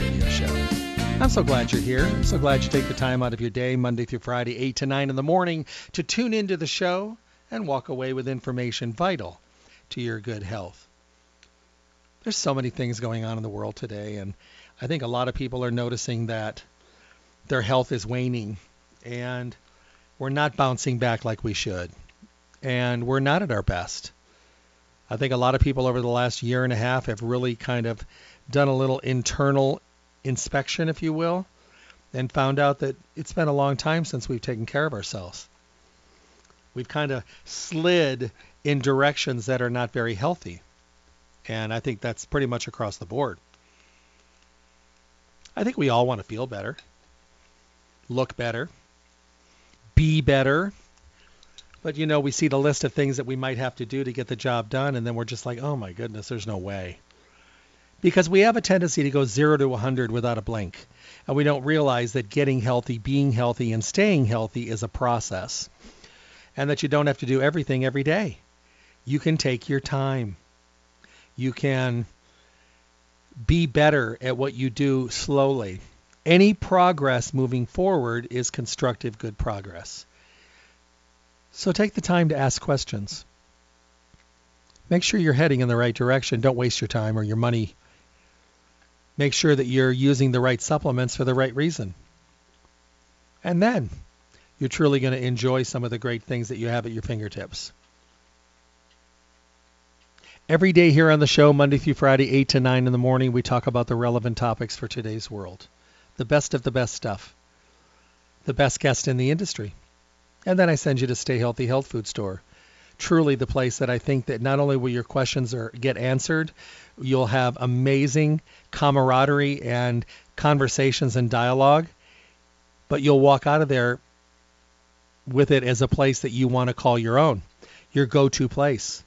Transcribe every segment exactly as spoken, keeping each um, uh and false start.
Radio Show. I'm so glad you're here. I'm so glad you take the time out of your day, Monday through Friday, eight to nine in the morning, to tune into the show and walk away with information vital to your good health. There's so many things going on in the world today, and I think a lot of people are noticing that their health is waning, and we're not bouncing back like we should, and we're not at our best. I think a lot of people over the last year and a half have really kind of done a little internal inspection, if you will, and found out that it's been a long time since we've taken care of ourselves. We've kind of slid in directions that are not very healthy. And I think that's pretty much across the board. I think we all want to feel better, look better, be better. But, you know, we see the list of things that we might have to do to get the job done. And then we're just like, oh, my goodness, there's no way. Because we have a tendency to go zero to one hundred without a blink. And we don't realize that getting healthy, being healthy, and staying healthy is a process. And that you don't have to do everything every day. You can take your time. You can be better at what you do slowly. Any progress moving forward is constructive, good progress. So take the time to ask questions. Make sure you're heading in the right direction. Don't waste your time or your money. Make sure that you're using the right supplements for the right reason. And then you're truly going to enjoy some of the great things that you have at your fingertips. Every day here on the show, Monday through Friday, eight to nine in the morning, we talk about the relevant topics for today's world. The best of the best stuff. The best guest in the industry. And then I send you to Stay Healthy Health Food Store. Truly the place that I think that not only will your questions are, get answered, you'll have amazing camaraderie and conversations and dialogue, but you'll walk out of there with it as a place that you want to call your own, your go-to place.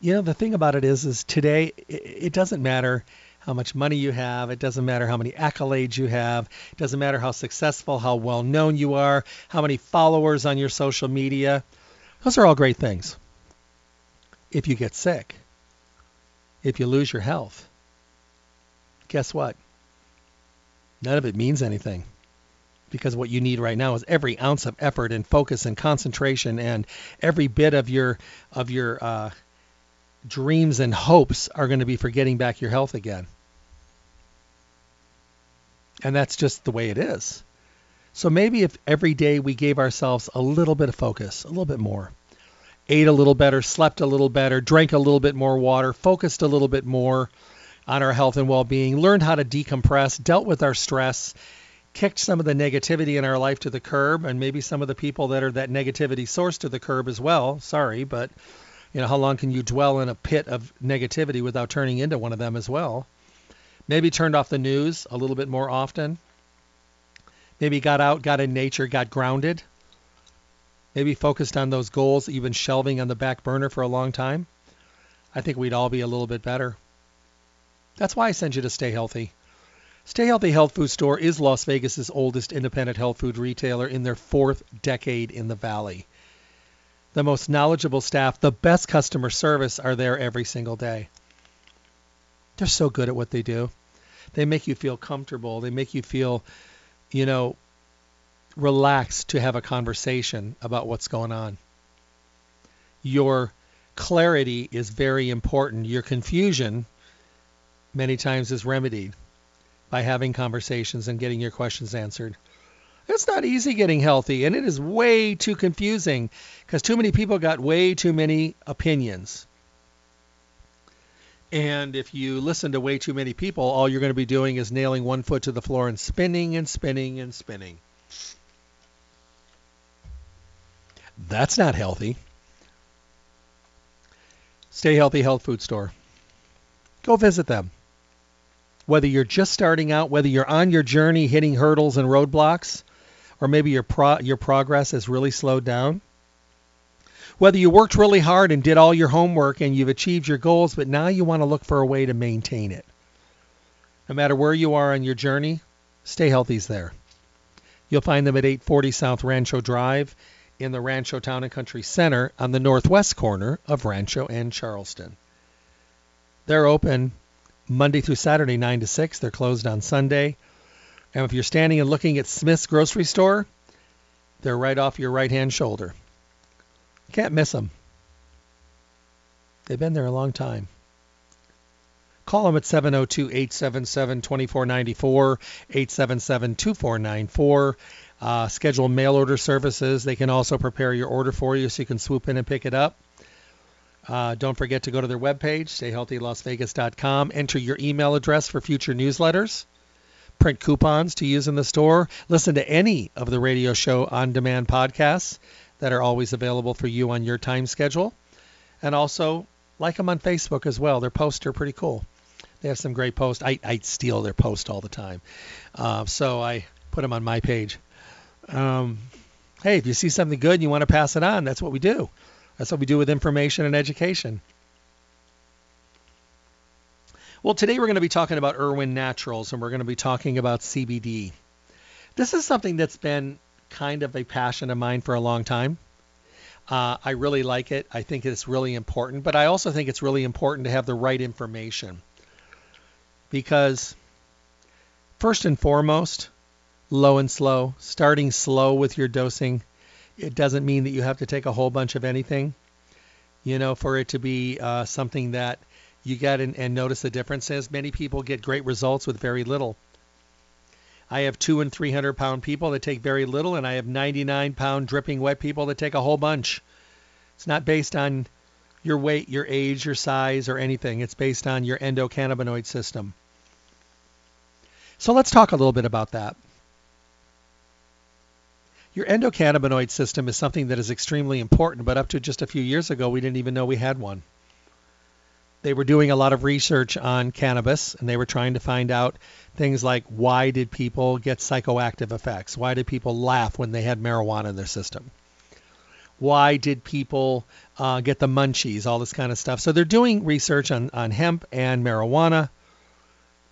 You know, the thing about it is, is today, it doesn't matter how much money you have. It doesn't matter how many accolades you have. It doesn't matter how successful, how well-known you are, how many followers on your social media. Those are all great things. If you get sick, if you lose your health, guess what? None of it means anything. Because what you need right now is every ounce of effort and focus and concentration, and every bit of your of your uh, dreams and hopes are going to be for getting back your health again. And that's just the way it is. So maybe if every day we gave ourselves a little bit of focus, a little bit more, ate a little better, slept a little better, drank a little bit more water, focused a little bit more on our health and well-being, learned how to decompress, dealt with our stress, kicked some of the negativity in our life to the curb, and maybe some of the people that are that negativity source to the curb as well. Sorry, but you know, how long can you dwell in a pit of negativity without turning into one of them as well? Maybe turned off the news a little bit more often. Maybe got out, got in nature, got grounded. Maybe focused on those goals that you've been shelving on the back burner for a long time. I think we'd all be a little bit better. That's why I send you to Stay Healthy. Stay Healthy Health Food Store is Las Vegas's oldest independent health food retailer in their fourth decade in the valley. The most knowledgeable staff, the best customer service are there every single day. They're so good at what they do. They make you feel comfortable. They make you feel, you know, relaxed to have a conversation about what's going on. Your clarity is very important. Your confusion many times is remedied by having conversations and getting your questions answered. It's not easy getting healthy, and it is way too confusing because too many people got way too many opinions. And if you listen to way too many people, all you're going to be doing is nailing one foot to the floor and spinning and spinning and spinning. That's not healthy. Stay Healthy Health Food Store. Go visit them. Whether you're just starting out, whether you're on your journey hitting hurdles and roadblocks, or maybe your pro- your progress has really slowed down. Whether you worked really hard and did all your homework and you've achieved your goals, but now you want to look for a way to maintain it. No matter where you are on your journey, Stay Healthy's there. You'll find them at eight forty South Rancho Drive in the Rancho Town and Country Center on the northwest corner of Rancho and Charleston. They're open Monday through Saturday, nine to six. They're closed on Sunday. And if you're standing and looking at Smith's Grocery Store, they're right off your right-hand shoulder. Can't miss them. They've been there a long time. Call them at seven oh two, eight seven seven, two four nine four, eight seven seven, two four nine four. Uh, schedule mail order services. They can also prepare your order for you so you can swoop in and pick it up. Uh, don't forget to go to their webpage, Stay Healthy Las Vegas dot com. Enter your email address for future newsletters. Print coupons to use in the store. Listen to any of the radio show on-demand podcasts that are always available for you on your time schedule. And also, like them on Facebook as well. Their posts are pretty cool. They have some great posts. I, I steal their posts all the time. Uh, so I put them on my page. Um, hey, if you see something good and you want to pass it on, that's what we do. That's what we do with information and education. Well, today we're going to be talking about Irwin Naturals, and we're going to be talking about C B D. This is something that's been kind of a passion of mine for a long time. Uh, I really like it. I think it's really important, but I also think it's really important to have the right information because first and foremost, low and slow, starting slow with your dosing. It doesn't mean that you have to take a whole bunch of anything, you know, for it to be uh, something that you get and, and notice the differences. Many people get great results with very little. I have two and three hundred pound people that take very little, and I have ninety-nine pound dripping wet people that take a whole bunch. It's not based on your weight, your age, your size, or anything. It's based on your endocannabinoid system. So let's talk a little bit about that. Your endocannabinoid system is something that is extremely important, but up to just a few years ago, we didn't even know we had one. They were doing a lot of research on cannabis, and they were trying to find out things like why did people get psychoactive effects? Why did people laugh when they had marijuana in their system? Why did people uh, get the munchies, all this kind of stuff? So they're doing research on, on hemp and marijuana,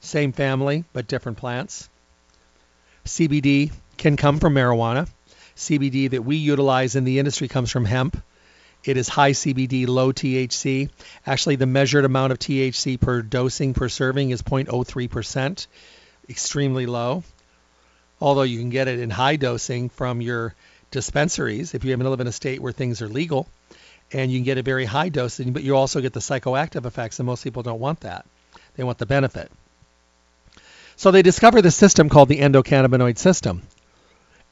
same family, but different plants. C B D can come from marijuana. C B D that we utilize in the industry comes from hemp. It is high C B D, low T H C. Actually, the measured amount of T H C per dosing per serving is zero point zero three percent, extremely low. Although you can get it in high dosing from your dispensaries if you happen to live in a state where things are legal, and you can get a very high dosing, but you also get the psychoactive effects, and most people don't want that. They want the benefit. So they discovered this system called the endocannabinoid system.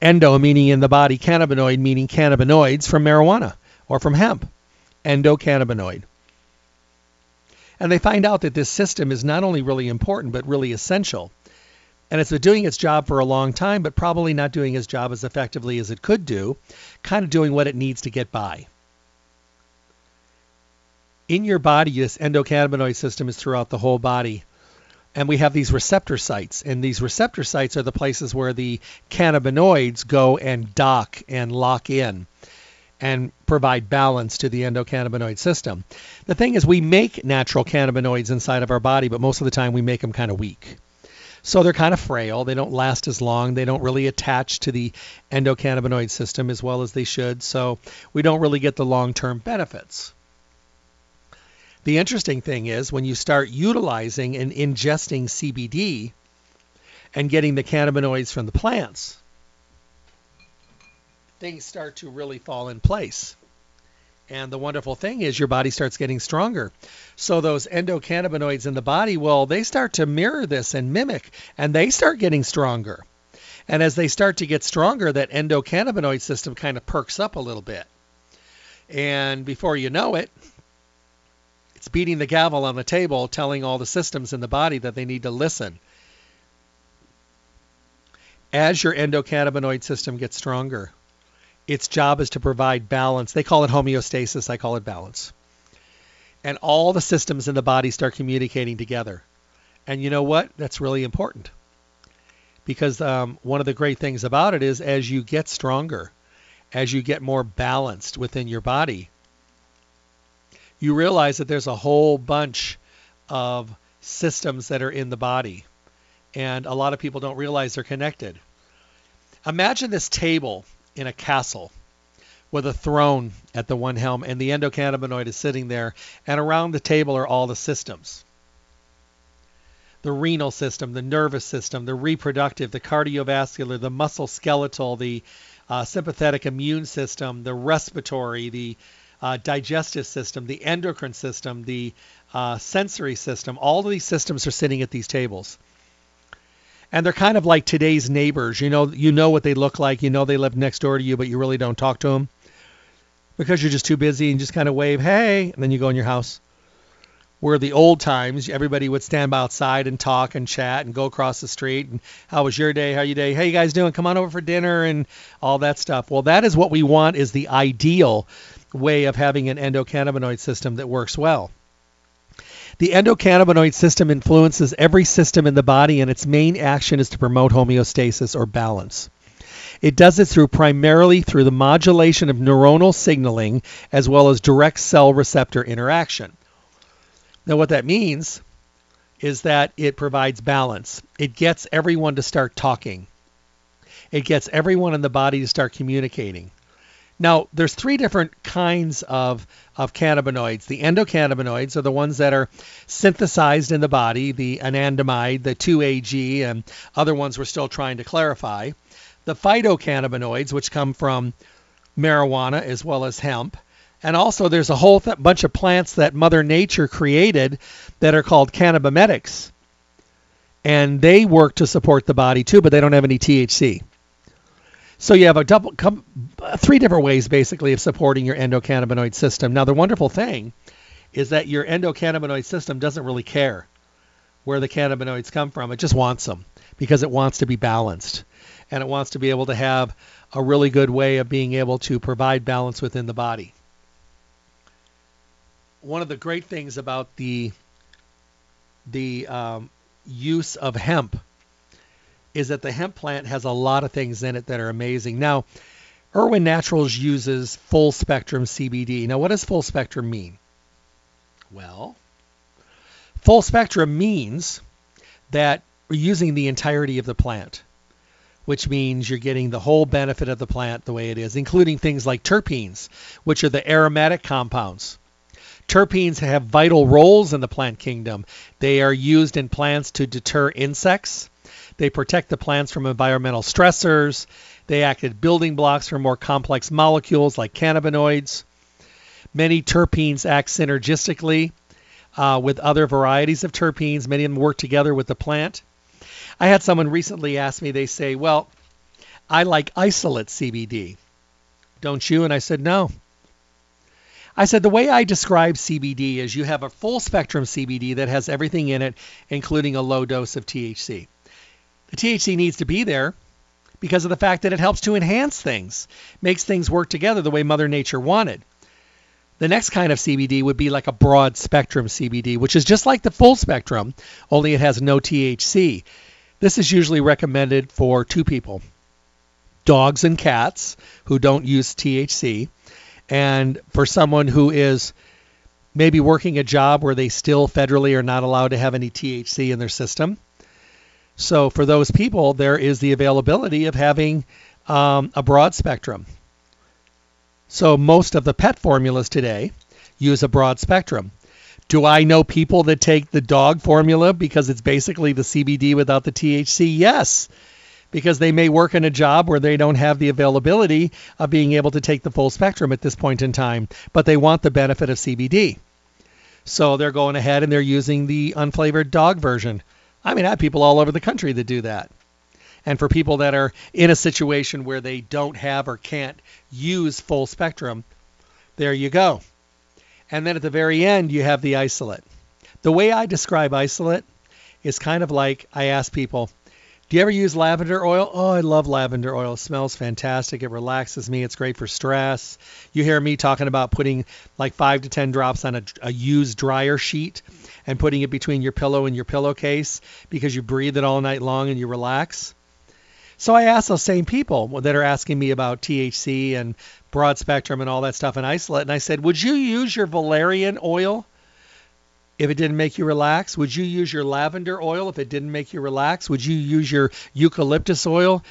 Endo meaning in the body, cannabinoid meaning cannabinoids from marijuana or from hemp, endocannabinoid. And they find out that this system is not only really important, but really essential. And it's been doing its job for a long time, but probably not doing its job as effectively as it could do, kind of doing what it needs to get by. In your body, this endocannabinoid system is throughout the whole body. And we have these receptor sites, and these receptor sites are the places where the cannabinoids go and dock and lock in and provide balance to the endocannabinoid system. The thing is, we make natural cannabinoids inside of our body, but most of the time we make them kind of weak. So they're kind of frail. They don't last as long. They don't really attach to the endocannabinoid system as well as they should, so we don't really get the long-term benefits. The interesting thing is when you start utilizing and ingesting C B D and getting the cannabinoids from the plants, things start to really fall in place. And the wonderful thing is your body starts getting stronger. So those endocannabinoids in the body, well, they start to mirror this and mimic, and they start getting stronger. And as they start to get stronger, that endocannabinoid system kind of perks up a little bit. And before you know it, it's beating the gavel on the table, telling all the systems in the body that they need to listen. As your endocannabinoid system gets stronger, its job is to provide balance. They call it homeostasis. I call it balance. And all the systems in the body start communicating together. And you know what? That's really important. Because um, one of the great things about it is as you get stronger, as you get more balanced within your body, you realize that there's a whole bunch of systems that are in the body. And a lot of people don't realize they're connected. Imagine this table in a castle with a throne at the one helm, and the endocannabinoid is sitting there, and around the table are all the systems. The renal system, the nervous system, the reproductive, the cardiovascular, the muscle skeletal, the uh, sympathetic immune system, the respiratory, the uh, digestive system, the endocrine system, the uh, sensory system. All of these systems are sitting at these tables. And they're kind of like today's neighbors. You know, you know what they look like. You know they live next door to you, but you really don't talk to them because you're just too busy and just kind of wave, hey, and then you go in your house. Where the old times, everybody would stand outside and talk and chat and go across the street. And how was your day? How you day? How you guys doing? Come on over for dinner and all that stuff. Well, that is what we want, is the ideal way of having an endocannabinoid system that works well. The endocannabinoid system influences every system in the body, and its main action is to promote homeostasis or balance. It does it through primarily through the modulation of neuronal signaling as well as direct cell receptor interaction. Now what that means is that it provides balance. It gets everyone to start talking. It gets everyone in the body to start communicating. Now, there's three different kinds of, of cannabinoids. The endocannabinoids are the ones that are synthesized in the body, the anandamide, the two A G, and other ones we're still trying to clarify. The phytocannabinoids, which come from marijuana as well as hemp. And also there's a whole th- bunch of plants that Mother Nature created that are called cannabimetics. And they work to support the body too, but they don't have any T H C. So you have a double, three different ways, basically, of supporting your endocannabinoid system. Now, the wonderful thing is that your endocannabinoid system doesn't really care where the cannabinoids come from. It just wants them because it wants to be balanced, and it wants to be able to have a really good way of being able to provide balance within the body. One of the great things about the, the um, use of hemp is that the hemp plant has a lot of things in it that are amazing. Now, Irwin Naturals uses full spectrum C B D. Now, what does full spectrum mean? Well, full spectrum means that we're using the entirety of the plant, which means you're getting the whole benefit of the plant the way it is, including things like terpenes, which are the aromatic compounds. Terpenes have vital roles in the plant kingdom. They are used in plants to deter insects. They protect the plants from environmental stressors. They act as building blocks for more complex molecules like cannabinoids. Many terpenes act synergistically uh, with other varieties of terpenes. Many of them work together with the plant. I had someone recently ask me, they say, well, I like isolate C B D. Don't you? And I said, no. I said, the way I describe C B D is you have a full spectrum C B D that has everything in it, including a low dose of T H C. The T H C needs to be there because of the fact that it helps to enhance things, makes things work together the way Mother Nature wanted. The next kind of C B D would be like a broad spectrum C B D, which is just like the full spectrum, only it has no T H C. This is usually recommended for two people, dogs and cats who don't use T H C, and for someone who is maybe working a job where they still federally are not allowed to have any T H C in their system. So for those people, there is the availability of having um, a broad spectrum. So most of the pet formulas today use a broad spectrum. Do I know people that take the dog formula because it's basically the C B D without the T H C? Yes, because they may work in a job where they don't have the availability of being able to take the full spectrum at this point in time, but they want the benefit of C B D. So they're going ahead and they're using the unflavored dog version. I mean, I have people all over the country that do that. And for people that are in a situation where they don't have or can't use full spectrum, there you go. And then at the very end, you have the isolate. The way I describe isolate is kind of like I ask people, do you ever use lavender oil? Oh, I love lavender oil. It smells fantastic. It relaxes me. It's great for stress. You hear me talking about putting like five to ten drops on a, a used dryer sheet and putting it between your pillow and your pillowcase because you breathe it all night long and you relax. So I ask those same people that are asking me about T H C and broad spectrum and all that stuff in isolate. And I said, would you use your valerian oil if it didn't make you relax? Would you use your lavender oil if it didn't make you relax? Would you use your eucalyptus oil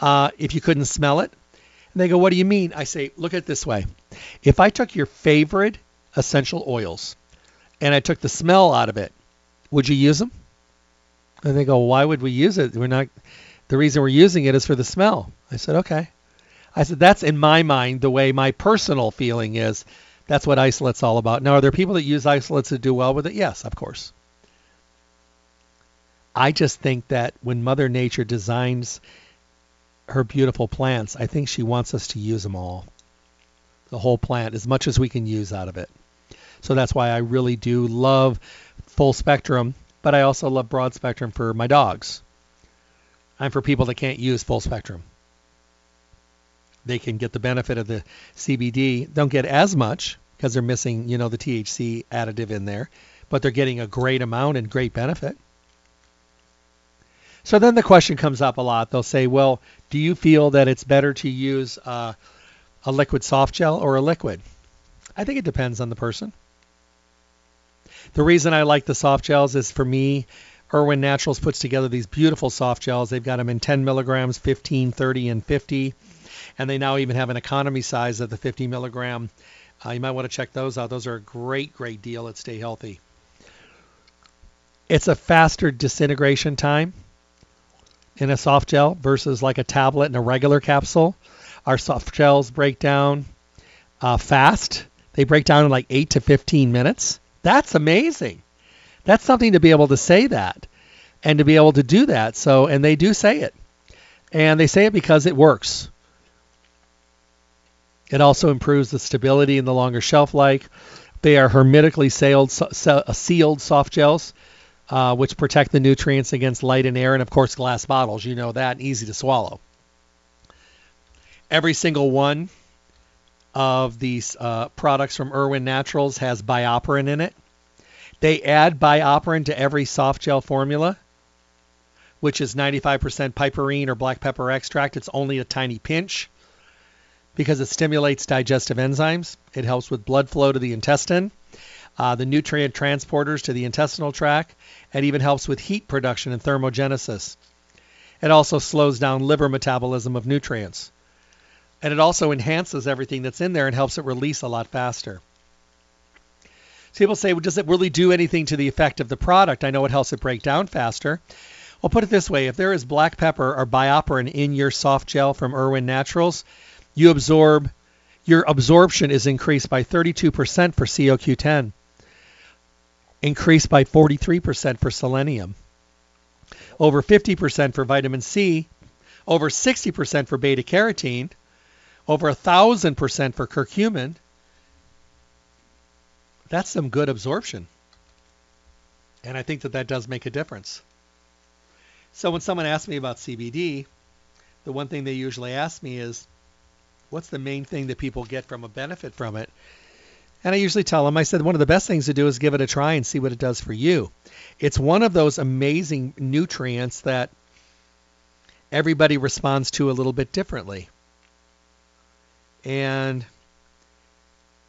uh, if you couldn't smell it? And they go, what do you mean? I say, look at it this way. If I took your favorite essential oils and I took the smell out of it, would you use them? And they go, why would we use it? We're not. The reason we're using it is for the smell. I said, okay. I said, that's in my mind the way my personal feeling is. That's what isolate's all about. Now, are there people that use isolates that do well with it? Yes, of course. I just think that when Mother Nature designs her beautiful plants, I think she wants us to use them all, the whole plant, as much as we can use out of it. So that's why I really do love full spectrum, but I also love broad spectrum for my dogs. I'm for people that can't use full spectrum. They can get the benefit of the C B D. Don't get as much because they're missing, you know, the T H C additive in there, but they're getting a great amount and great benefit. So then the question comes up a lot. They'll say, well, do you feel that it's better to use uh, a liquid soft gel or a liquid? I think it depends on the person. The reason I like the soft gels is, for me, Irwin Naturals puts together these beautiful soft gels. They've got them in ten milligrams, fifteen, thirty, and fifty. And they now even have an economy size of the fifty milligram. Uh, you might want to check those out. Those are a great, great deal at Stay Healthy. It's a faster disintegration time in a soft gel versus like a tablet and a regular capsule. Our soft gels break down uh, fast. They break down in like eight to fifteen minutes. That's amazing. That's something to be able to say that and to be able to do that. So, and they do say it. And they say it because it works. It also improves the stability and the longer shelf life. They are hermetically sealed, sealed soft gels, uh, which protect the nutrients against light and air, and of course glass bottles. You know that, easy to swallow. Every single one of these uh, products from Irwin Naturals has bioperine in it. They add bioperine to every soft gel formula, which is ninety-five percent piperine or black pepper extract. It's only a tiny pinch, because it stimulates digestive enzymes. It helps with blood flow to the intestine, uh, the nutrient transporters to the intestinal tract, and even helps with heat production and thermogenesis. It also slows down liver metabolism of nutrients. And it also enhances everything that's in there and helps it release a lot faster. So people say, well, does it really do anything to the effect of the product? I know it helps it break down faster. Well, put it this way. If there is black pepper or bioperine in your soft gel from Irwin Naturals, You absorb, your absorption is increased by thirty-two percent for C O Q ten, increased by forty-three percent for selenium, over fifty percent for vitamin C, over sixty percent for beta carotene, over one thousand percent for curcumin. That's some good absorption. And I think that that does make a difference. So when someone asks me about C B D, the one thing they usually ask me is, what's the main thing that people get from a benefit from it? And I usually tell them, I said, one of the best things to do is give it a try and see what it does for you. It's one of those amazing nutrients that everybody responds to a little bit differently. And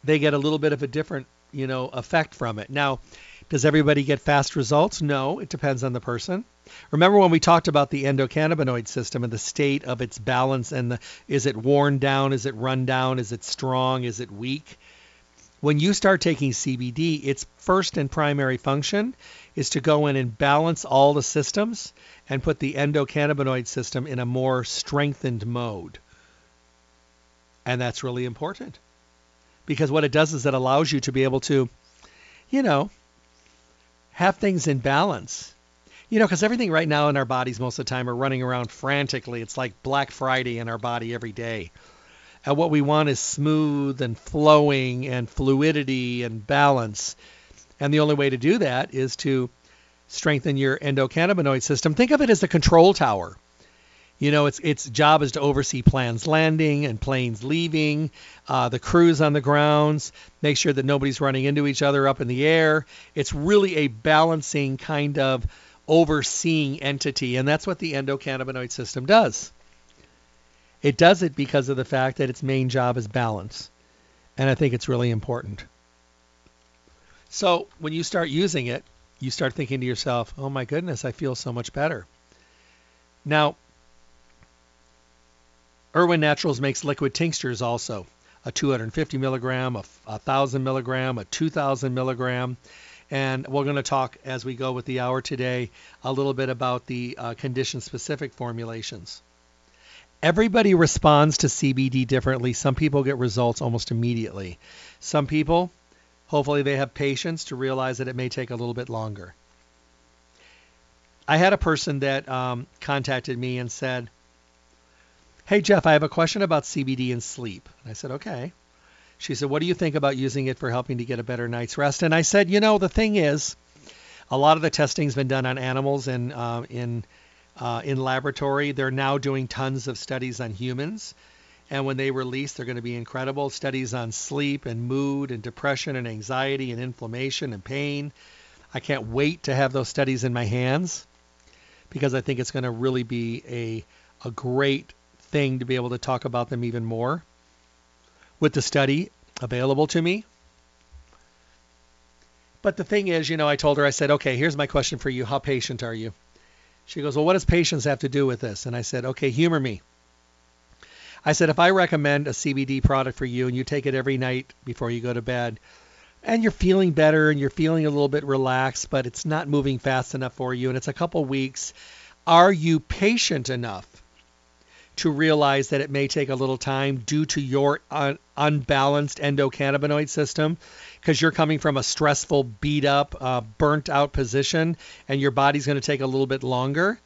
they get a little bit of a different, you know, effect from it. Now, does everybody get fast results? No, it depends on the person. Remember when we talked about the endocannabinoid system and the state of its balance and the, is it worn down? Is it run down? Is it strong? Is it weak? When you start taking C B D, its first and primary function is to go in and balance all the systems and put the endocannabinoid system in a more strengthened mode. And that's really important, because what it does is it allows you to be able to, you know, have things in balance. You know, because everything right now in our bodies most of the time are running around frantically. It's like Black Friday in our body every day. And what we want is smooth and flowing and fluidity and balance. And the only way to do that is to strengthen your endocannabinoid system. Think of it as the control tower. You know, its its job is to oversee plans landing and planes leaving, uh, the crews on the grounds, make sure that nobody's running into each other up in the air. It's really a balancing kind of overseeing entity, and that's what the endocannabinoid system does. It does it because of the fact that its main job is balance, and I think it's really important. So when you start using it, you start thinking to yourself, oh my goodness, I feel so much better. Now, Irwin Naturals makes liquid tinctures also, a two hundred fifty milligram, a one thousand milligram, a two thousand milligram. And we're going to talk as we go with the hour today a little bit about the uh, condition-specific formulations. Everybody responds to C B D differently. Some people get results almost immediately. Some people, hopefully they have patience to realize that it may take a little bit longer. I had a person that um, contacted me and said, hey, Jeff, I have a question about C B D and sleep. And I said, okay. She said, what do you think about using it for helping to get a better night's rest? And I said, you know, the thing is, a lot of the testing's been done on animals and uh, in uh, in laboratory. They're now doing tons of studies on humans. And when they release, they're going to be incredible studies on sleep and mood and depression and anxiety and inflammation and pain. I can't wait to have those studies in my hands, because I think it's going to really be a, a great thing to be able to talk about them even more. With the study available to me. But the thing is, you know, I told her, I said, okay, here's my question for you. How patient are you? She goes, well, what does patience have to do with this? And I said, okay, humor me. I said, if I recommend a C B D product for you and you take it every night before you go to bed, and you're feeling better and you're feeling a little bit relaxed, but it's not moving fast enough for you, and it's a couple weeks, are you patient enough to realize that it may take a little time due to your un- unbalanced endocannabinoid system, because you're coming from a stressful, beat up, uh, burnt out position, and your body's going to take a little bit longer?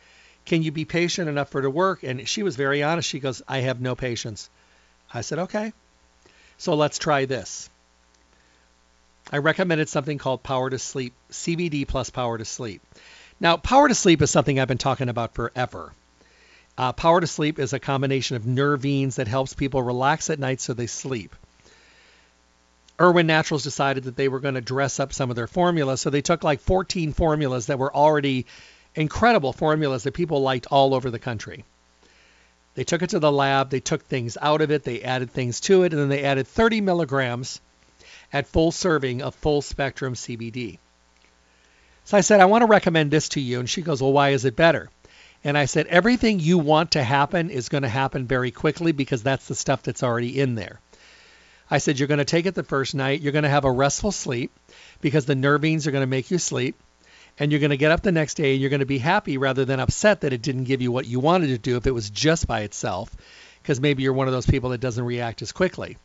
Can you be patient enough for it to work? And she was very honest. She goes, I have no patience. I said, okay, so let's try this. I recommended something called Power to Sleep, C B D plus Power to Sleep. Now, Power to Sleep is something I've been talking about forever. Uh, Power to Sleep is a combination of nervines that helps people relax at night so they sleep. Irwin Naturals decided that they were going to dress up some of their formulas, so they took like fourteen formulas that were already incredible formulas that people liked all over the country. They took it to the lab, they took things out of it, they added things to it, and then they added thirty milligrams at full serving of full spectrum C B D. So I said, I want to recommend this to you. And she goes, well, why is it better? And I said, everything you want to happen is going to happen very quickly, because that's the stuff that's already in there. I said, you're going to take it the first night. You're going to have a restful sleep, because the nervines are going to make you sleep. And you're going to get up the next day and you're going to be happy rather than upset that it didn't give you what you wanted to do if it was just by itself, because maybe you're one of those people that doesn't react as quickly.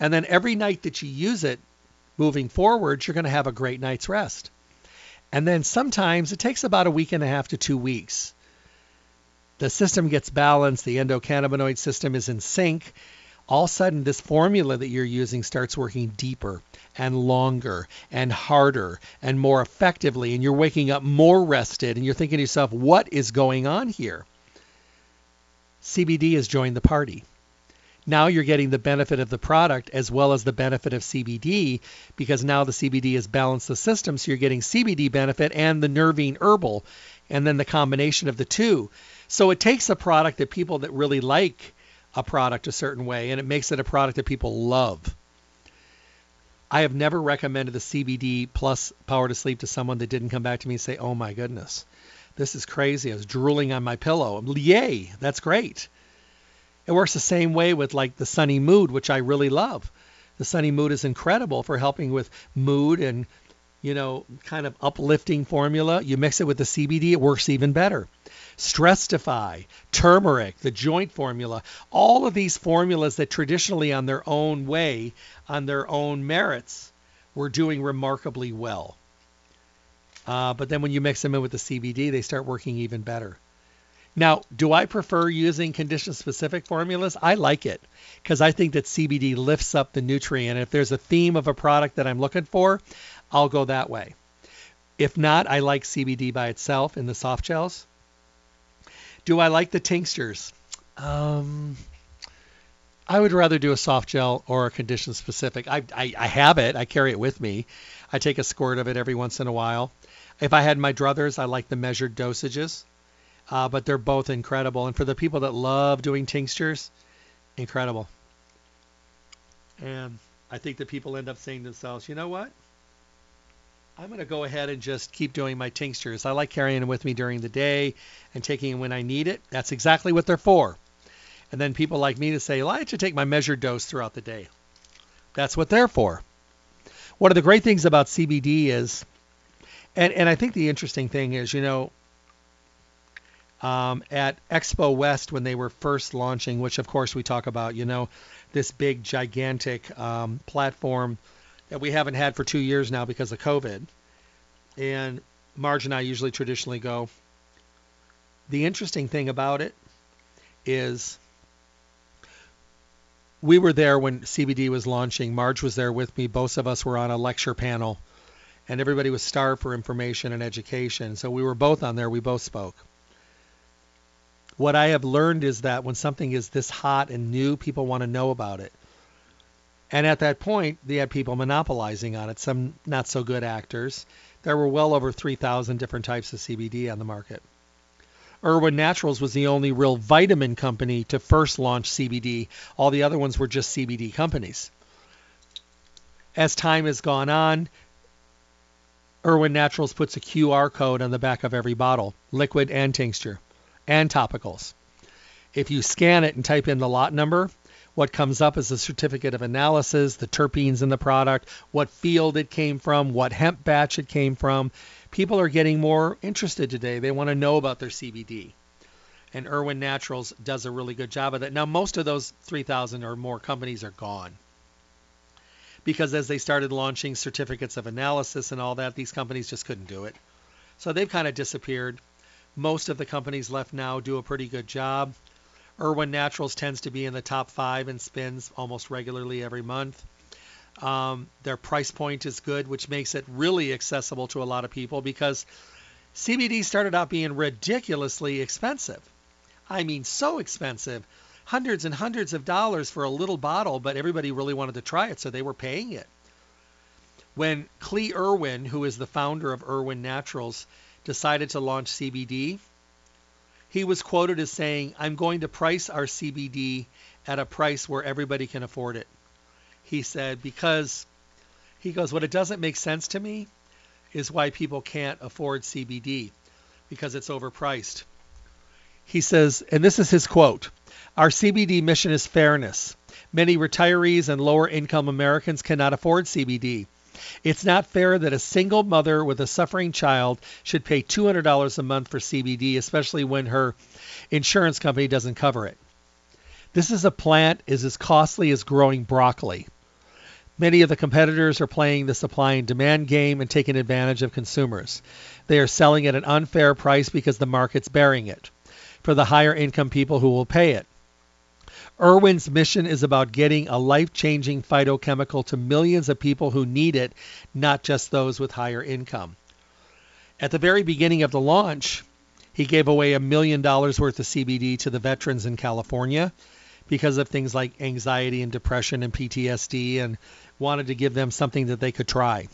And then every night that you use it moving forward, you're going to have a great night's rest. And then sometimes it takes about a week and a half to two weeks. The system gets balanced. The endocannabinoid system is in sync. All of a sudden, this formula that you're using starts working deeper and longer and harder and more effectively. And you're waking up more rested. And you're thinking to yourself, what is going on here? C B D has joined the party. Now you're getting the benefit of the product as well as the benefit of C B D, because now the C B D has balanced the system. So you're getting C B D benefit and the nervine herbal, and then the combination of the two. So it takes a product that people that really like a product a certain way, and it makes it a product that people love. I have never recommended the C B D plus Power to Sleep to someone that didn't come back to me and say, oh my goodness, this is crazy. I was drooling on my pillow. Yay, that's great. It works the same way with like the sunny mood, which I really love. The sunny mood is incredible for helping with mood and, you know, kind of uplifting formula. You mix it with the C B D, it works even better. Stressify, turmeric, the joint formula, all of these formulas that traditionally on their own way, on their own merits, were doing remarkably well. Uh, but then when you mix them in with the C B D, they start working even better. Now, do I prefer using condition-specific formulas? I like it because I think that C B D lifts up the nutrient. If there's a theme of a product that I'm looking for, I'll go that way. If not, I like C B D by itself in the soft gels. Do I like the tinctures? Um, I would rather do a soft gel or a condition-specific. I, I, I have it. I carry it with me. I take a squirt of it every once in a while. If I had my druthers, I like the measured dosages. Uh, but they're both incredible. And for the people that love doing tinctures, incredible. And I think that people end up saying to themselves, you know what? I'm going to go ahead and just keep doing my tinctures. I like carrying them with me during the day and taking them when I need it. That's exactly what they're for. And then people like me to say, well, I have to take my measured dose throughout the day. That's what they're for. One of the great things about C B D is, and, and I think the interesting thing is, you know, Um, at Expo West when they were first launching, which of course we talk about, you know, this big gigantic um, platform that we haven't had for two years now because of COVID. And Marge and I usually traditionally go. The interesting thing about it is we were there when C B D was launching. Marge was there with me. Both of us were on a lecture panel and everybody was starved for information and education. So we were both on there. We both spoke. What I have learned is that when something is this hot and new, people want to know about it. And at that point, they had people monopolizing on it, some not so good actors. There were well over three thousand different types of C B D on the market. Irwin Naturals was the only real vitamin company to first launch C B D. All the other ones were just C B D companies. As time has gone on, Irwin Naturals puts a Q R code on the back of every bottle, liquid and tincture. And topicals. If you scan it and type in the lot number, what comes up is the certificate of analysis, the terpenes in the product, what field it came from, what hemp batch it came from. People are getting more interested today. They want to know about their C B D. And Irwin Naturals does a really good job of that. Now, most of those three thousand or more companies are gone. Because as they started launching certificates of analysis and all that, these companies just couldn't do it. So they've kind of disappeared. Most of the companies left now do a pretty good job. Irwin Naturals tends to be in the top five and spins almost regularly every month. Um, their price point is good, which makes it really accessible to a lot of people because C B D started out being ridiculously expensive. I mean, so expensive, hundreds and hundreds of dollars for a little bottle, but everybody really wanted to try it, so they were paying it. When Klee Irwin, who is the founder of Irwin Naturals, decided to launch C B D, he was quoted as saying, I'm going to price our C B D at a price where everybody can afford it. He said, because he goes, what it doesn't make sense to me is why people can't afford C B D because it's overpriced. He says, and this is his quote, our C B D mission is fairness. Many retirees and lower income Americans cannot afford C B D. It's not fair that a single mother with a suffering child should pay two hundred dollars a month for C B D, especially when her insurance company doesn't cover it. This is a plant is as costly as growing broccoli. Many of the competitors are playing the supply and demand game and taking advantage of consumers. They are selling at an unfair price because the market's bearing it for the higher income people who will pay it. Irwin's mission is about getting a life-changing phytochemical to millions of people who need it, not just those with higher income. At the very beginning of the launch, he gave away a million dollars worth of C B D to the veterans in California because of things like anxiety and depression and P T S D and wanted to give them something that they could try.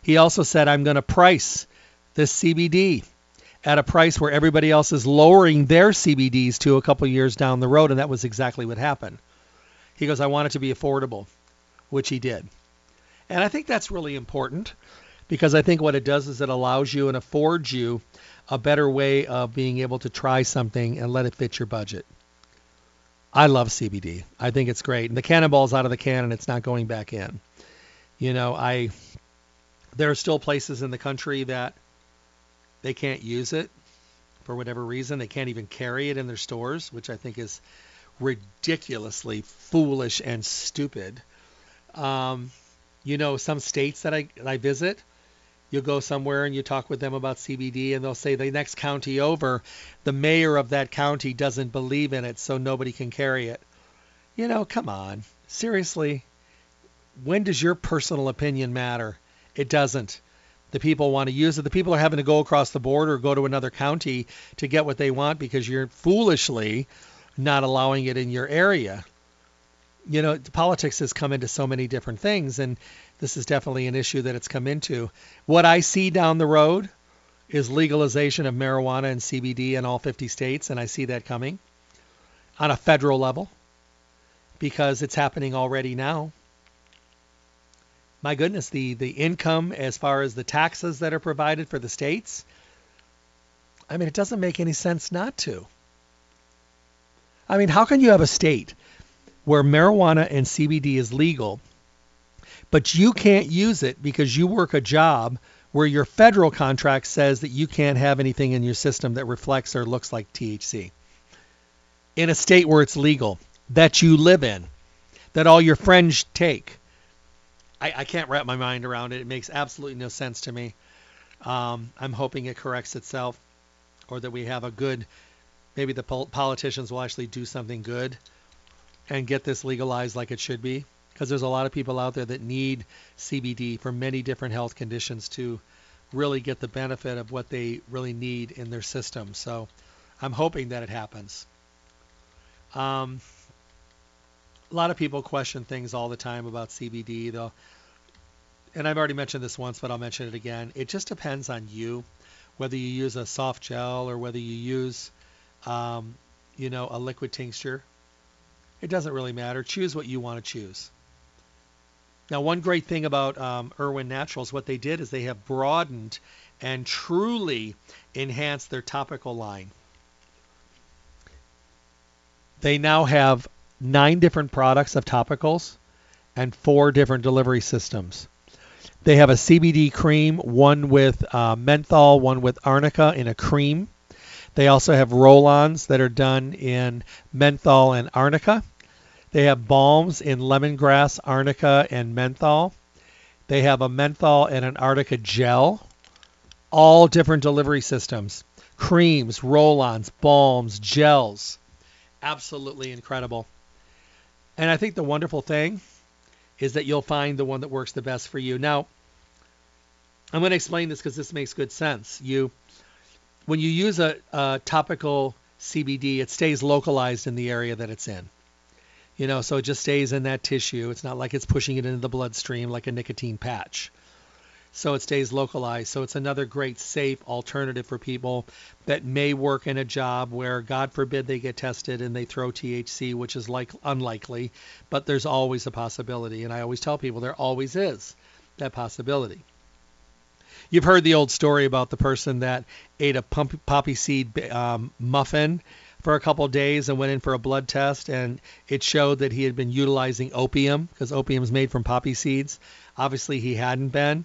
He also said, I'm going to price this C B D at a price where everybody else is lowering their C B Ds to a couple years down the road, and that was exactly what happened. He goes, I want it to be affordable, which he did. And I think that's really important because I think what it does is it allows you and affords you a better way of being able to try something and let it fit your budget. I love C B D. I think it's great. And the cannonball's out of the can and it's not going back in. You know, I there are still places in the country that they can't use it for whatever reason. They can't even carry it in their stores, which I think is ridiculously foolish and stupid. Um, you know, some states that I, that I visit, you'll go somewhere and you talk with them about C B D and they'll say the next county over, the mayor of that county doesn't believe in it, so nobody can carry it. You know, come on. Seriously, when does your personal opinion matter? It doesn't. The people want to use it. The people are having to go across the border or go to another county to get what they want because you're foolishly not allowing it in your area. You know, politics has come into so many different things, and this is definitely an issue that it's come into. What I see down the road is legalization of marijuana and C B D in all fifty states, and I see that coming on a federal level because it's happening already now. My goodness, the, the income as far as the taxes that are provided for the states, I mean, it doesn't make any sense not to. I mean, how can you have a state where marijuana and C B D is legal, but you can't use it because you work a job where your federal contract says that you can't have anything in your system that reflects or looks like T H C? In a state where it's legal, that you live in, that all your friends take. I, I can't wrap my mind around it. It makes absolutely no sense to me. Um, I'm hoping it corrects itself, or that we have a good, maybe the pol- politicians will actually do something good and get this legalized like it should be, because there's a lot of people out there that need C B D for many different health conditions to really get the benefit of what they really need in their system. So I'm hoping that it happens. Um, a lot of people question things all the time about C B D, though, and I've already mentioned this once, but I'll mention it again. It just depends on you, whether you use a soft gel or whether you use, um, you know, a liquid tincture. It doesn't really matter. Choose what you want to choose. Now, one great thing about um, Irwin Naturals, what they did is they have broadened and truly enhanced their topical line. They now have nine different products of topicals and four different delivery systems. They have a C B D cream, one with uh, menthol, one with arnica in a cream. They also have roll-ons that are done in menthol and arnica. They have balms in lemongrass, arnica, and menthol. They have a menthol and an arnica gel. All different delivery systems. Creams, roll-ons, balms, gels. Absolutely incredible. And I think the wonderful thing is that you'll find the one that works the best for you. Now, I'm going to explain this because this makes good sense. You... When you use a, a topical C B D, it stays localized in the area that it's in. You know, so it just stays in that tissue. It's not like it's pushing it into the bloodstream like a nicotine patch. So it stays localized. So it's another great safe alternative for people that may work in a job where, God forbid, they get tested and they throw T H C, which is like unlikely, but there's always a possibility. And I always tell people there always is that possibility. You've heard the old story about the person that ate a poppy seed um, muffin for a couple of days and went in for a blood test, and it showed that he had been utilizing opium because opium is made from poppy seeds. Obviously, he hadn't been.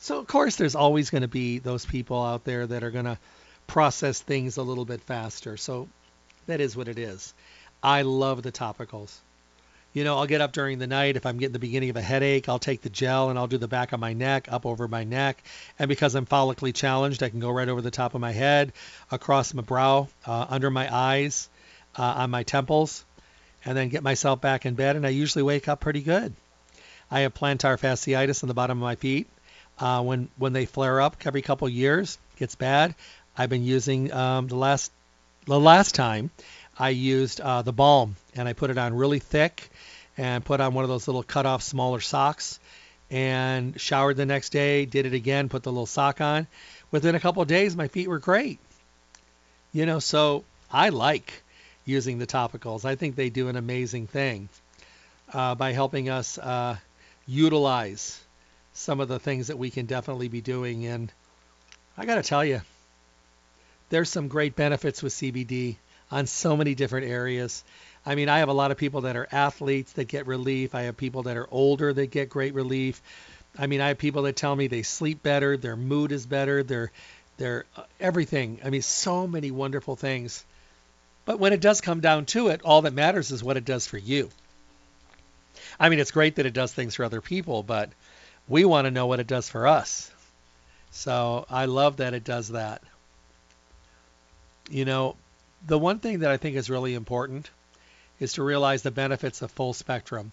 So, of course, there's always going to be those people out there that are going to process things a little bit faster. So that is what it is. I love the topicals. You know, I'll get up during the night. If I'm getting the beginning of a headache, I'll take the gel and I'll do the back of my neck, up over my neck. And because I'm follically challenged, I can go right over the top of my head, across my brow, uh, under my eyes, uh, on my temples, and then get myself back in bed. And I usually wake up pretty good. I have plantar fasciitis on the bottom of my feet. Uh, when, when they flare up every couple of years, it gets bad. I've been using um, the last the last time I used uh, the balm, and I put it on really thick and put on one of those little cut-off smaller socks and showered the next day, did it again, put the little sock on. Within a couple of days, my feet were great. You know, so I like using the topicals. I think they do an amazing thing uh, by helping us uh, utilize some of the things that we can definitely be doing. And I got to tell you, there's some great benefits with C B D on so many different areas. I mean, I have a lot of people that are athletes that get relief. I have people that are older that get great relief. I mean, I have people that tell me they sleep better, their mood is better, their their everything. I mean, so many wonderful things. But when it does come down to it, all that matters is what it does for you. I mean, it's great that it does things for other people, but we want to know what it does for us. So I love that it does that. You know, the one thing that I think is really important is to realize the benefits of full spectrum.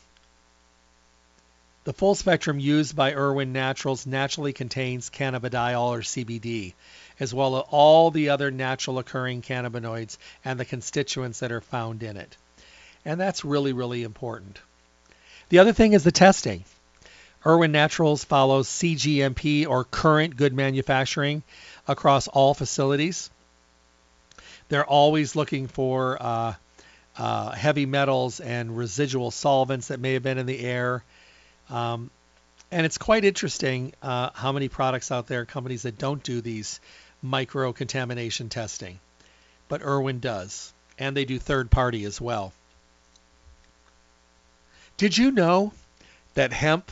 The full spectrum used by Irwin Naturals naturally contains cannabidiol or C B D, as well as all the other natural occurring cannabinoids and the constituents that are found in it. And that's really, really important. The other thing is the testing. Irwin Naturals follows C G M P or current good manufacturing across all facilities. They're always looking for uh, uh, heavy metals and residual solvents that may have been in the air. Um, and it's quite interesting uh, how many products out there, companies that don't do these micro-contamination testing. But Irwin does, and they do third-party as well. Did you know that hemp,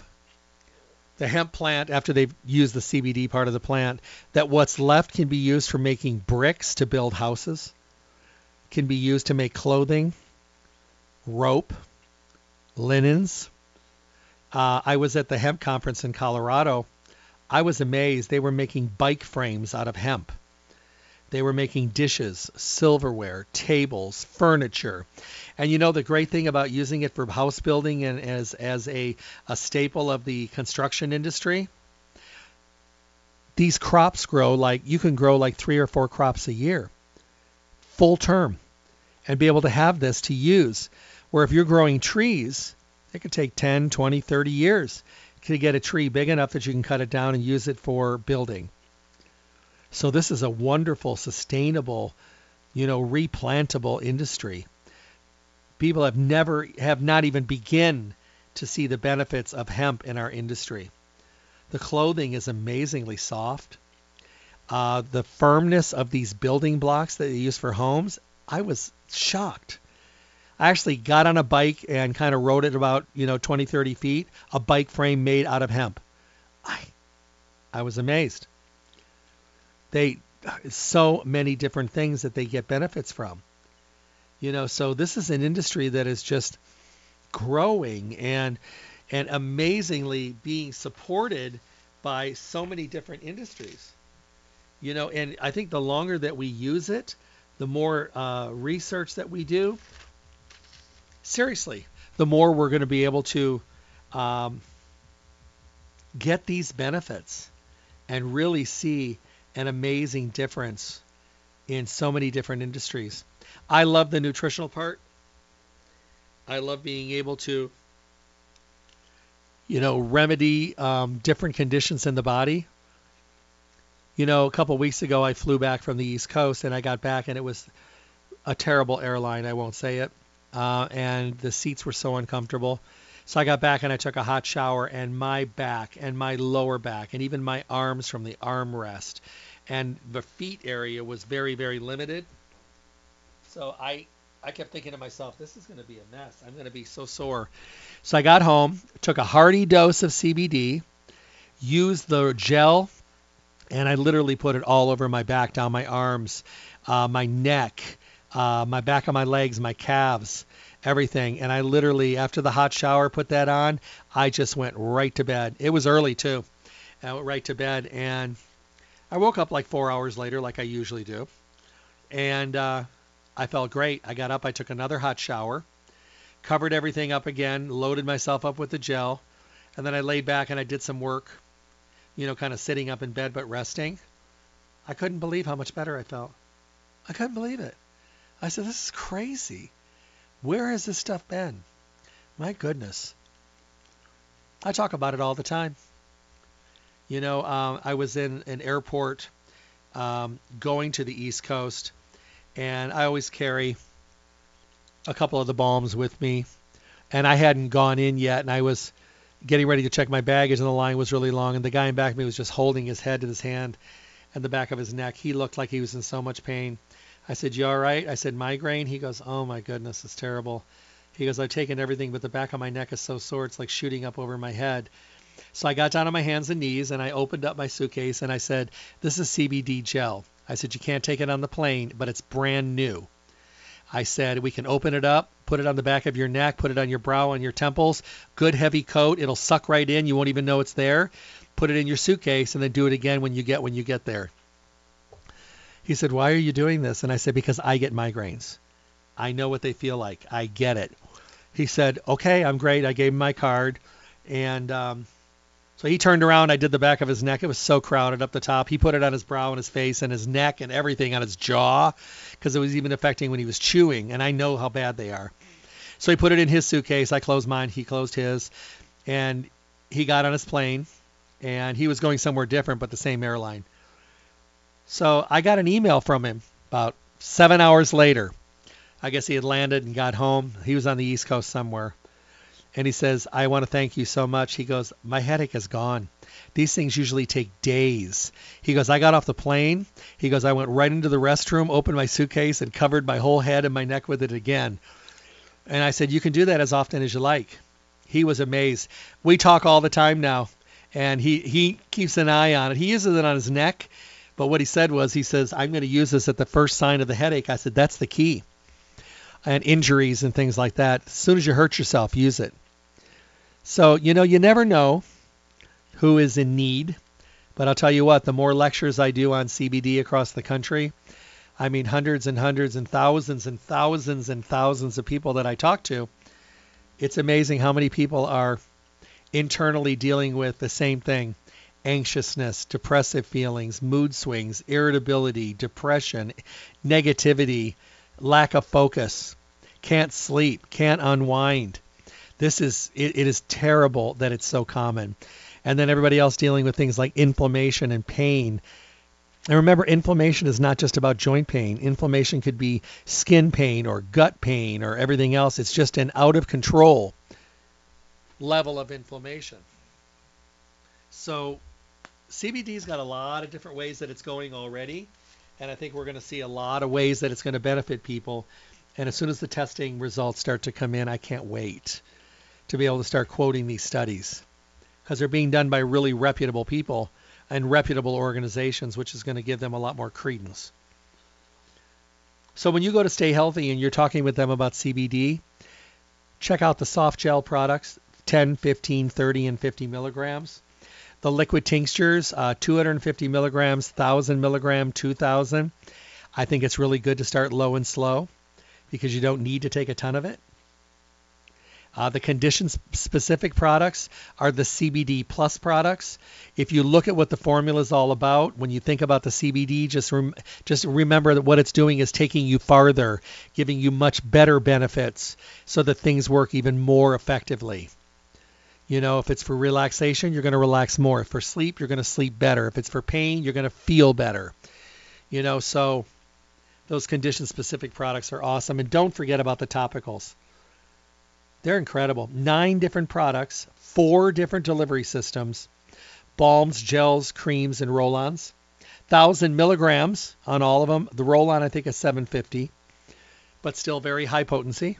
the hemp plant, after they've used the C B D part of the plant, that what's left can be used for making bricks to build houses, can be used to make clothing, rope, linens? Uh, I was at the hemp conference in Colorado. I was amazed. They were making bike frames out of hemp. They were making dishes, silverware, tables, furniture. And you know, the great thing about using it for house building and as, as a, a staple of the construction industry, these crops grow like, you can grow like three or four crops a year, full term, and be able to have this to use. Where if you're growing trees, it could take ten, twenty, thirty years to get a tree big enough that you can cut it down and use it for building. So this is a wonderful, sustainable, you know, replantable industry. People have never, have not even begun to see the benefits of hemp in our industry. The clothing is amazingly soft. Uh, the firmness of these building blocks that they use for homes, I was shocked. I actually got on a bike and kind of rode it about, you know, twenty, thirty feet, a bike frame made out of hemp. I, I was amazed. They, so many different things that they get benefits from, you know, so this is an industry that is just growing and, and amazingly being supported by so many different industries, you know, and I think the longer that we use it, the more uh, research that we do, seriously, the more we're going to be able to um, get these benefits and really see an amazing difference in so many different industries. I love the nutritional part. I love being able to, you know, remedy um, different conditions in the body. You know, a couple of weeks ago, I flew back from the East Coast and I got back and it was a terrible airline. I won't say it. Uh, and the seats were so uncomfortable. So I got back and I took a hot shower, and my back and my lower back and even my arms from the armrest and the feet area was very, very limited. So I, I kept thinking to myself, this is going to be a mess. I'm going to be so sore. So I got home, took a hearty dose of C B D, used the gel, and I literally put it all over my back, down my arms, uh, my neck, uh, my back of my legs, my calves, everything. And I literally, after the hot shower, put that on. I just went right to bed. It was early too. I went right to bed and I woke up like four hours later, like I usually do. And uh, I felt great. I got up, I took another hot shower, covered everything up again, loaded myself up with the gel. And then I laid back and I did some work, you know, kind of sitting up in bed, but resting. I couldn't believe how much better I felt. I couldn't believe it. I said, this is crazy. Where has this stuff been? My goodness. I talk about it all the time. You know, um, I was in an airport um, going to the East Coast, and I always carry a couple of the balms with me. And I hadn't gone in yet, and I was getting ready to check my baggage, and the line was really long. And the guy in back of me was just holding his head to his hand and the back of his neck. He looked like he was in so much pain. I said, you all right? I said, migraine? He goes, oh my goodness, it's terrible. He goes, I've taken everything, but the back of my neck is so sore, it's like shooting up over my head. So I got down on my hands and knees, and I opened up my suitcase, and I said, this is C B D gel. I said, you can't take it on the plane, but it's brand new. I said, we can open it up, put it on the back of your neck, put it on your brow, on your temples. Good heavy coat. It'll suck right in. You won't even know it's there. Put it in your suitcase, and then do it again when you get when you get there. He said, why are you doing this? And I said, because I get migraines. I know what they feel like. I get it. He said, okay, I'm great. I gave him my card. And um, so he turned around. I did the back of his neck. It was so crowded up the top. He put it on his brow and his face and his neck and everything, on his jaw, because it was even affecting when he was chewing. And I know how bad they are. So he put it in his suitcase. I closed mine. He closed his. And he got on his plane. And he was going somewhere different, but the same airline. So I got an email from him about seven hours later. I guess he had landed and got home. He was on the East Coast somewhere. And he says, I want to thank you so much. He goes, my headache is gone. These things usually take days. He goes, I got off the plane. He goes, I went right into the restroom, opened my suitcase, and covered my whole head and my neck with it again. And I said, you can do that as often as you like. He was amazed. We talk all the time now, and he, he keeps an eye on it. He uses it on his neck. But what he said was, he says, I'm going to use this at the first sign of the headache. I said, that's the key. And injuries and things like that. As soon as you hurt yourself, use it. So, you know, you never know who is in need. But I'll tell you what, the more lectures I do on C B D across the country, I mean, hundreds and hundreds and thousands and thousands and thousands of people that I talk to, it's amazing how many people are internally dealing with the same thing. Anxiousness, depressive feelings, mood swings, irritability, depression, negativity, lack of focus, can't sleep, can't unwind. This is, it, it is terrible that it's so common. And then everybody else dealing with things like inflammation and pain. And remember, inflammation is not just about joint pain. Inflammation could be skin pain or gut pain or everything else. It's just an out of control level of inflammation. So C B D's got a lot of different ways that it's going already, and I think we're going to see a lot of ways that it's going to benefit people. And as soon as the testing results start to come in, I can't wait to be able to start quoting these studies, because they're being done by really reputable people and reputable organizations, which is going to give them a lot more credence. So when you go to Stay Healthy and you're talking with them about C B D, check out the soft gel products, ten, fifteen, thirty, and fifty milligrams. The liquid tinctures, uh, two hundred fifty milligrams, one thousand milligram, two thousand. I think it's really good to start low and slow, because you don't need to take a ton of it. Uh, the condition-specific products are the C B D Plus products. If you look at what the formula is all about, when you think about the C B D, just rem- just remember that what it's doing is taking you farther, giving you much better benefits so that things work even more effectively. You know, if it's for relaxation, you're going to relax more. If for sleep, you're going to sleep better. If it's for pain, you're going to feel better. You know, so those condition-specific products are awesome. And don't forget about the topicals. They're incredible. Nine different products, four different delivery systems, balms, gels, creams, and roll-ons. Thousand milligrams on all of them. The roll-on, I think, is seven fifty, but still very high potency.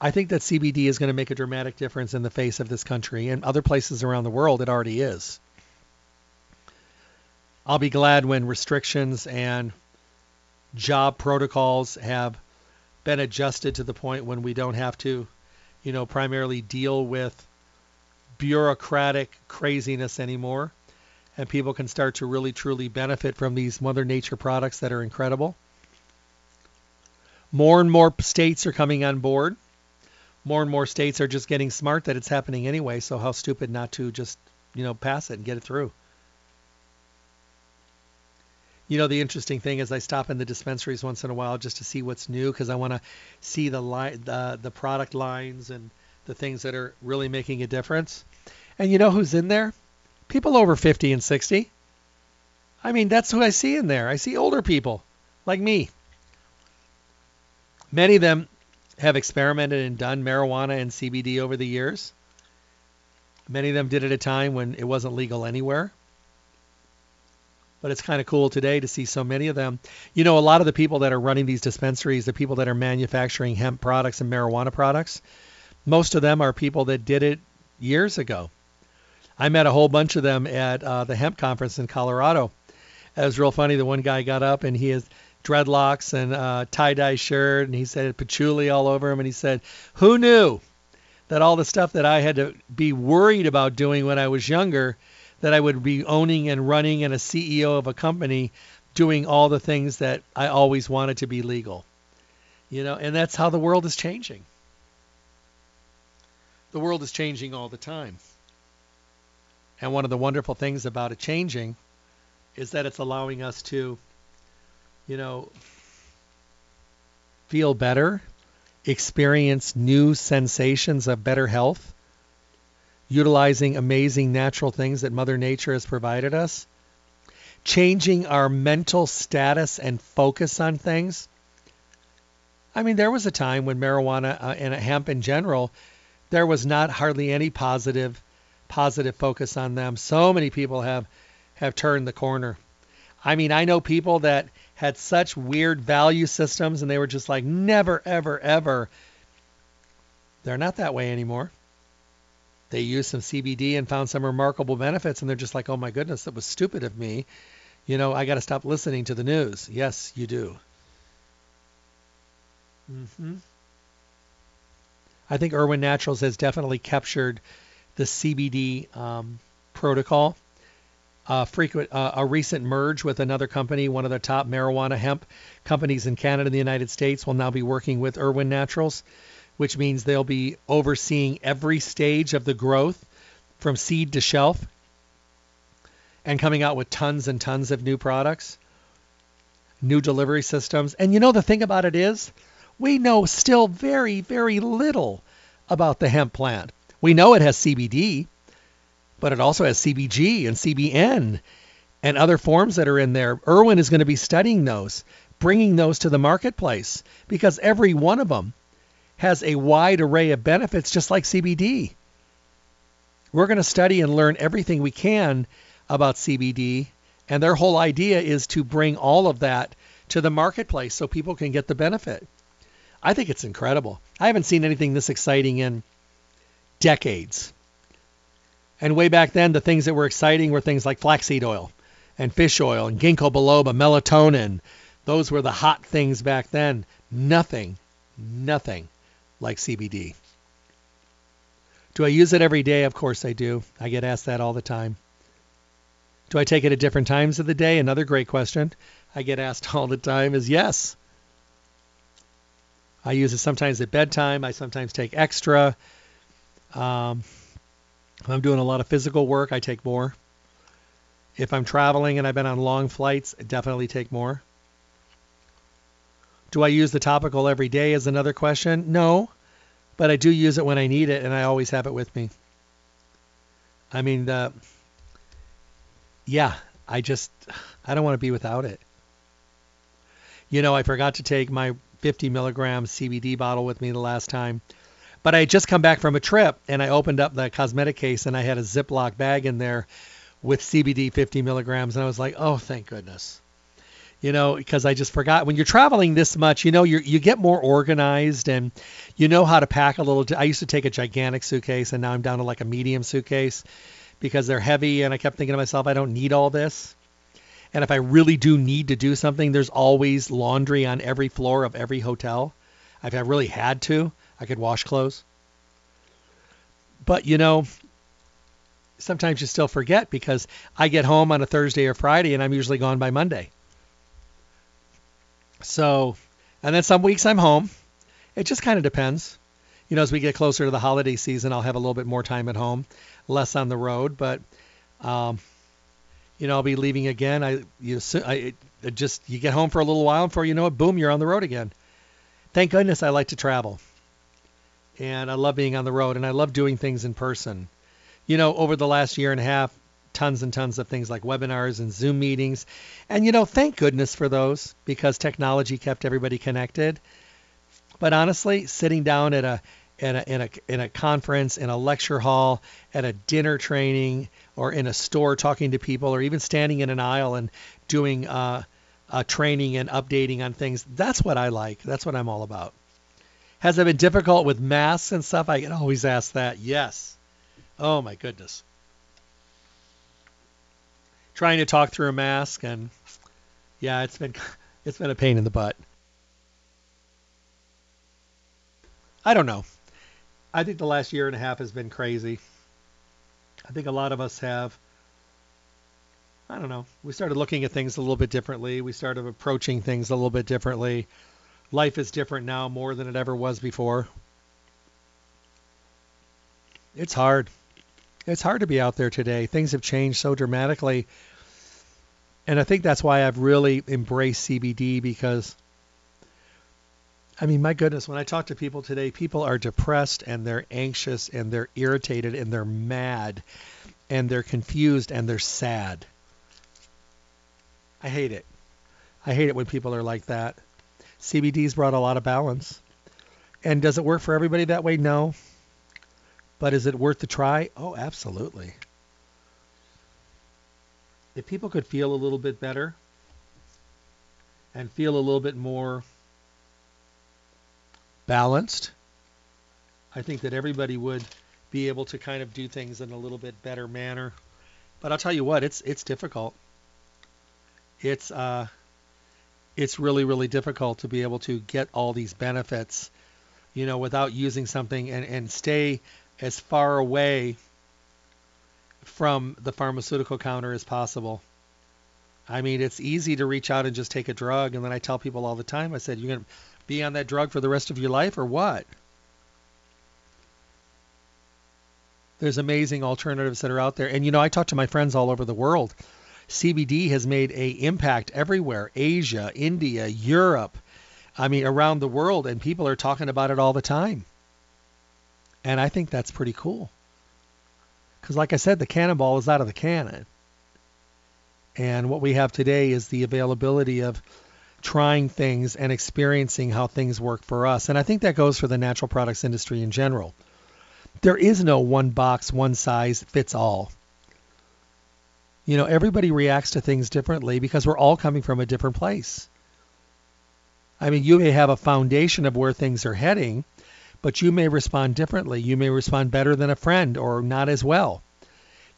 I think that C B D is going to make a dramatic difference in the face of this country and other places around the world. It already is. I'll be glad when restrictions and job protocols have been adjusted to the point when we don't have to, you know, primarily deal with bureaucratic craziness anymore, and people can start to really, truly benefit from these Mother Nature products that are incredible. More and more states are coming on board. More and more states are just getting smart that it's happening anyway, so how stupid not to just, you know, pass it and get it through. You know, the interesting thing is I stop in the dispensaries once in a while just to see what's new, because I want to see the, li- the the product lines and the things that are really making a difference. And you know who's in there? People over fifty and sixty. I mean, that's who I see in there. I see older people like me. Many of them have experimented and done marijuana and C B D over the years. Many of them did it at a time when it wasn't legal anywhere. but it's kind of cool today to see so many of them. You know, a lot of the people that are running these dispensaries, the people that are manufacturing hemp products and marijuana products, most of them are people that did it years ago. I met a whole bunch of them at uh, the hemp conference in Colorado. It was real funny. The one guy got up and he has dreadlocks and uh, tie-dye shirt, and he said patchouli all over him, and he said, who knew that all the stuff that I had to be worried about doing when I was younger, that I would be owning and running and a C E O of a company doing all the things that I always wanted to be legal. You know, and that's how the world is changing. The world is changing all the time. And one of the wonderful things about it changing is that it's allowing us to, you know, feel better, experience new sensations of better health, utilizing amazing natural things that Mother Nature has provided us, changing our mental status and focus on things. I mean, there was a time when marijuana uh, and hemp in general, there was not hardly any positive, positive focus on them. So many people have, have turned the corner. I mean, I know people that had such weird value systems and they were just like, never, ever, ever. They're not that way anymore. They used some C B D and found some remarkable benefits, and they're just like, oh my goodness, that was stupid of me. You know, I got to stop listening to the news. Yes, you do. Mm-hmm. I think Irwin Naturals has definitely captured the C B D um, protocol. Uh, frequent, uh, a recent merge with another company, one of the top marijuana hemp companies in Canada and the United States, will now be working with Irwin Naturals, which means they'll be overseeing every stage of the growth from seed to shelf and coming out with tons and tons of new products, new delivery systems. And you know, the thing about it is we know still very, very little about the hemp plant. We know it has C B D, but it also has C B G and C B N and other forms that are in there. Irwin is going to be studying those, bringing those to the marketplace, because every one of them has a wide array of benefits, just like C B D. We're going to study and learn everything we can about C B D, and their whole idea is to bring all of that to the marketplace so people can get the benefit. I think it's incredible. I haven't seen anything this exciting in decades. And way back then, the things that were exciting were things like flaxseed oil and fish oil and ginkgo biloba, melatonin. Those were the hot things back then. Nothing, nothing like C B D. Do I use it every day? Of course I do. I get asked that all the time. Do I take it at different times of the day? Another great question I get asked all the time is yes. I use it sometimes at bedtime. I sometimes take extra. Um, if I'm doing a lot of physical work, I take more. If I'm traveling and I've been on long flights, I definitely take more. Do I use the topical every day is another question. No, but I do use it when I need it, and I always have it with me. I mean, the, yeah, I just, I don't want to be without it. You know, I forgot to take my fifty milligram C B D bottle with me the last time, but I had just come back from a trip, and I opened up the cosmetic case, and I had a Ziploc bag in there with C B D fifty milligrams, and I was like, oh, thank goodness. You know, because I just forgot. When you're traveling this much, you know, you you get more organized and you know how to pack a little. I used to take a gigantic suitcase, and now I'm down to like a medium suitcase because they're heavy. And I kept thinking to myself, I don't need all this. And if I really do need to do something, there's always laundry on every floor of every hotel. If I really had to, I could wash clothes. But, you know, sometimes you still forget because I get home on a Thursday or Friday and I'm usually gone by Monday. So, and then some weeks I'm home. It just kind of depends. You know, as we get closer to the holiday season, I'll have a little bit more time at home, less on the road. But, um, you know, I'll be leaving again. I, you I, it just, you get home for a little while, and before you know it, boom, you're on the road again. Thank goodness I like to travel. And I love being on the road, and I love doing things in person. You know, over the last year and a half, tons and tons of things like webinars and Zoom meetings. And, you know, thank goodness for those because technology kept everybody connected. But honestly, sitting down at a in a, in a, in a conference, in a lecture hall, at a dinner training, or in a store talking to people, or even standing in an aisle and doing uh, uh, training and updating on things. That's what I like. That's what I'm all about. Has it been difficult with masks and stuff? I can always ask that. Yes. Oh, my goodness. Trying to talk through a mask, and yeah, it's been it's been a pain in the butt. I don't know. I think the last year and a half has been crazy. I think a lot of us have, I don't know, we started looking at things a little bit differently. We started approaching things a little bit differently. Life is different now more than it ever was before. It's hard. It's hard to be out there today. Things have changed so dramatically. And I think that's why I've really embraced C B D, because, I mean, my goodness, when I talk to people today, people are depressed and they're anxious and they're irritated and they're mad and they're confused and they're sad. I hate it. I hate it when people are like that. C B D's brought a lot of balance. And does it work for everybody that way? No. But is it worth the try? Oh, absolutely. If people could feel a little bit better and feel a little bit more balanced, I think that everybody would be able to kind of do things in a little bit better manner. But I'll tell you what, it's it's difficult. It's uh It's really, really difficult to be able to get all these benefits, you know, without using something and, and stay as far away from the pharmaceutical counter as possible. I mean, it's easy to reach out and just take a drug. And then I tell people all the time, I said, you're going to be on that drug for the rest of your life or what? There's amazing alternatives that are out there. And, you know, I talk to my friends all over the world. C B D has made an impact everywhere, Asia, India, Europe, I mean, around the world, and people are talking about it all the time. And I think that's pretty cool. Because like I said, the cannonball is out of the cannon. And what we have today is the availability of trying things and experiencing how things work for us. And I think that goes for the natural products industry in general. There is no one box, one size fits all. You know, everybody reacts to things differently because we're all coming from a different place. I mean, you may have a foundation of where things are heading, but you may respond differently. You may respond better than a friend or not as well.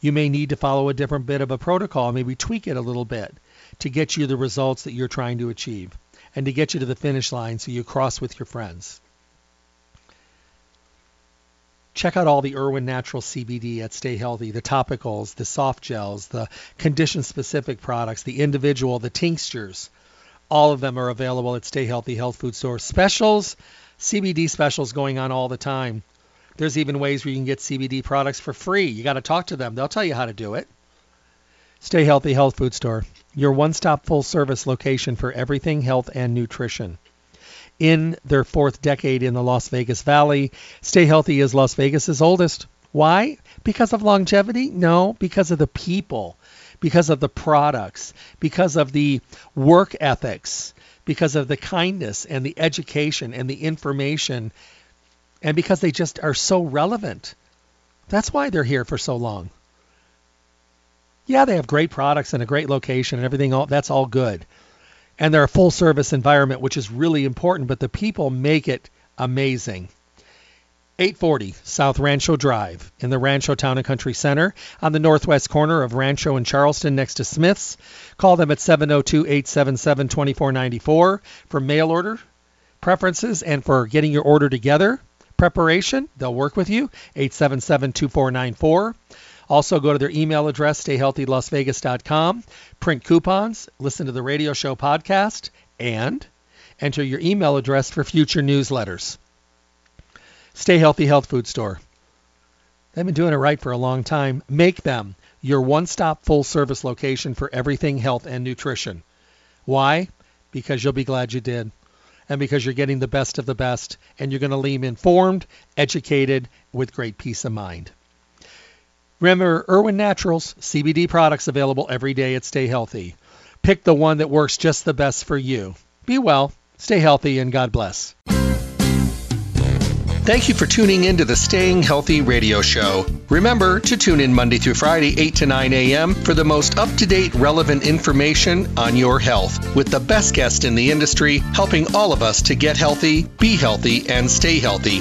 You may need to follow a different bit of a protocol, maybe tweak it a little bit to get you the results that you're trying to achieve and to get you to the finish line so you cross with your friends. Check out all the Irwin Naturals C B D at Stay Healthy, the topicals, the soft gels, the condition-specific products, the individual, the tinctures. All of them are available at Stay Healthy Health Food Store. Specials, C B D specials going on all the time. There's even ways where you can get C B D products for free. You got to talk to them. They'll tell you how to do it. Stay Healthy Health Food Store, your one-stop full-service location for everything health and nutrition. In their fourth decade in the Las Vegas Valley, Stay Healthy is Las Vegas's oldest. Why? Because of longevity? No, because of the people, because of the products, because of the work ethics, because of the kindness and the education and the information, and because they just are so relevant. That's why they're here for so long. Yeah, they have great products and a great location and everything. All, that's all good. And they're a full-service environment, which is really important, but the people make it amazing. eight forty South Rancho Drive in the Rancho Town and Country Center on the northwest corner of Rancho and Charleston next to Smith's. Call them at seven oh two, eight seven seven, two four nine four for mail order preferences and for getting your order together. Preparation, they'll work with you, eight seven seven, two four nine four. Also, go to their email address, stay healthy Las Vegas dot com, print coupons, listen to the radio show podcast, and enter your email address for future newsletters. Stay Healthy Health Food Store. They've been doing it right for a long time. Make them your one-stop full-service location for everything health and nutrition. Why? Because you'll be glad you did, and because you're getting the best of the best, and you're going to leave informed, educated, with great peace of mind. Remember, Irwin Naturals, C B D products available every day at Stay Healthy. Pick the one that works just the best for you. Be well, stay healthy, and God bless. Thank you for tuning in to the Staying Healthy radio show. Remember to tune in Monday through Friday, eight to nine a m for the most up-to-date, relevant information on your health, with the best guest in the industry helping all of us to get healthy, be healthy, and stay healthy.